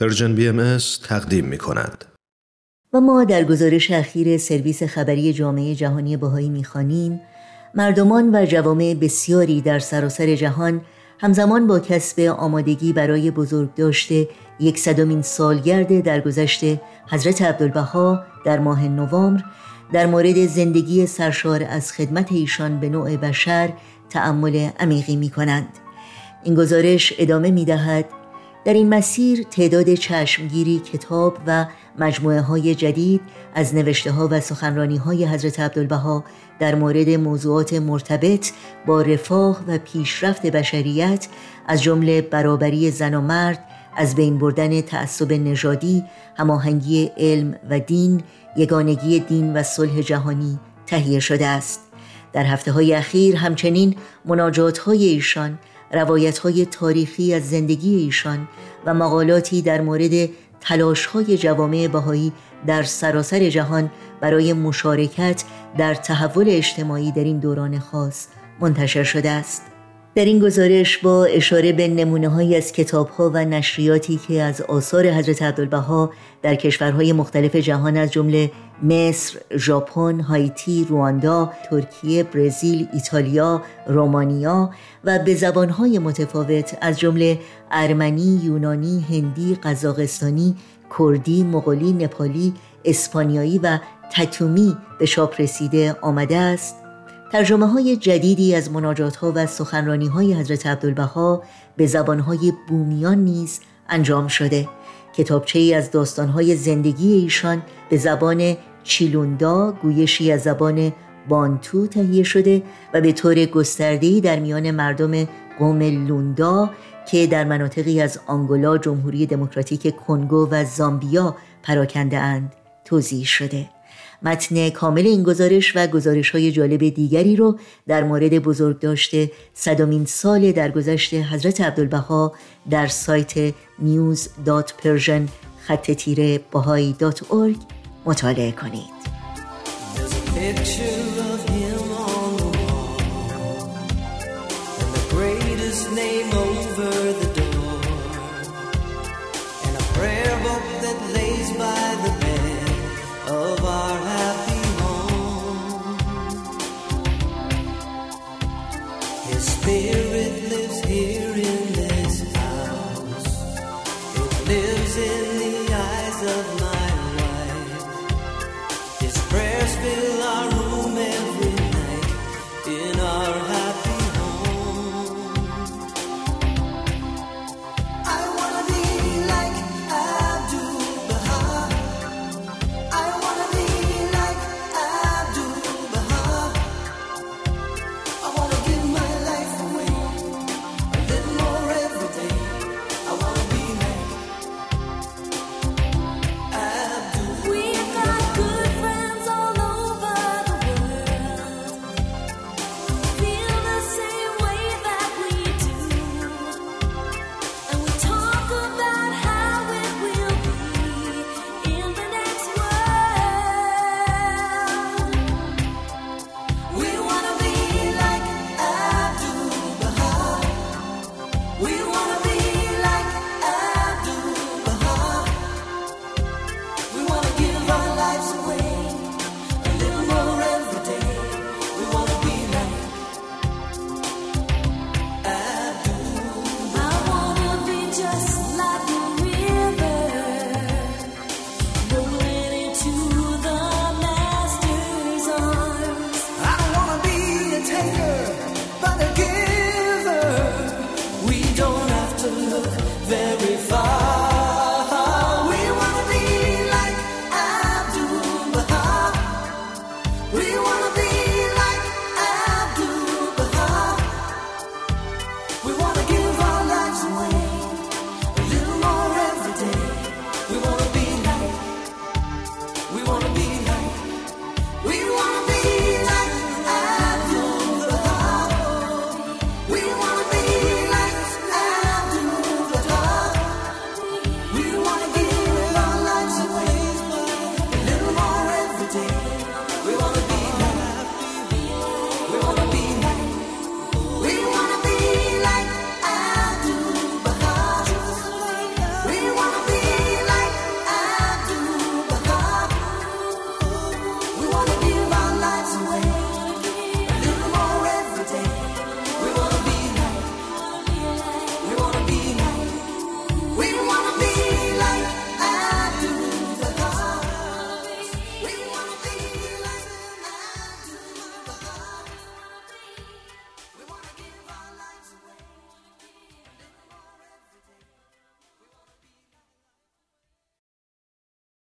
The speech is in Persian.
پرژن BMS تقدیم می‌کند. و ما در گزارش اخیر سرویس خبری جامعه جهانی بهائی می‌خوانیم مردمان و جوامع بسیاری در سراسر جهان همزمان با کسب آمادگی برای بزرگداشت 100مین سالگرد درگذشت حضرت عبدالبها در ماه نوامبر در مورد زندگی سرشار از خدمت ایشان به نوع بشر تأمل عمیقی می‌کنند. این گزارش ادامه می‌دهد: در این مسیر تعداد چشمگیری کتاب و مجموعه های جدید از نوشته ها و سخنرانی های حضرت عبدالبها در مورد موضوعات مرتبط با رفاه و پیشرفت بشریت از جمله برابری زن و مرد، از بین بردن تعصب نژادی، هماهنگی علم و دین، یگانگی دین و صلح جهانی تهیه شده است. در هفته های اخیر همچنین مناجات های ایشان، روایت‌های تاریخی از زندگی ایشان و مقالاتی در مورد تلاش‌های جوامع بهائی در سراسر جهان برای مشارکت در تحول اجتماعی در این دوران خاص منتشر شده است. در این گزارش با اشاره به نمونه‌هایی از کتاب‌ها و نشریاتی که از آثار حضرت عبدالبها در کشورهای مختلف جهان از جمله مصر، ژاپن، هایتی، رواندا، ترکیه، برزیل، ایتالیا، رومانیا و به زبان‌های متفاوت از جمله ارمنی، یونانی، هندی، قزاقستانی، کردی، مغولی، نپالی، اسپانیایی و تتومی به چاپ رسیده آمده است. ترجمه های جدیدی از مناجات ها و سخنرانی های حضرت عبدالبها به زبان های بومیان نیز انجام شده. کتابچه ای از داستان های زندگی ایشان به زبان چیلوندا، گویشی از زبان بانتو تهیه شده و به طور گسترده‌ای در میان مردم قوم لوندا که در مناطقی از آنگولا، جمهوری دموکراتیک کنگو و زامبیا پراکنده اند توزیع شده. متن کامل این گزارش و گزارش‌های جالب دیگری رو در مورد بزرگداشت 100مین سال درگذشت حضرت عبدالبها در سایت news.persian.baha'i.org مطالعه کنید. Of our happy home, His spirit lives here in this house. It lives in the eyes of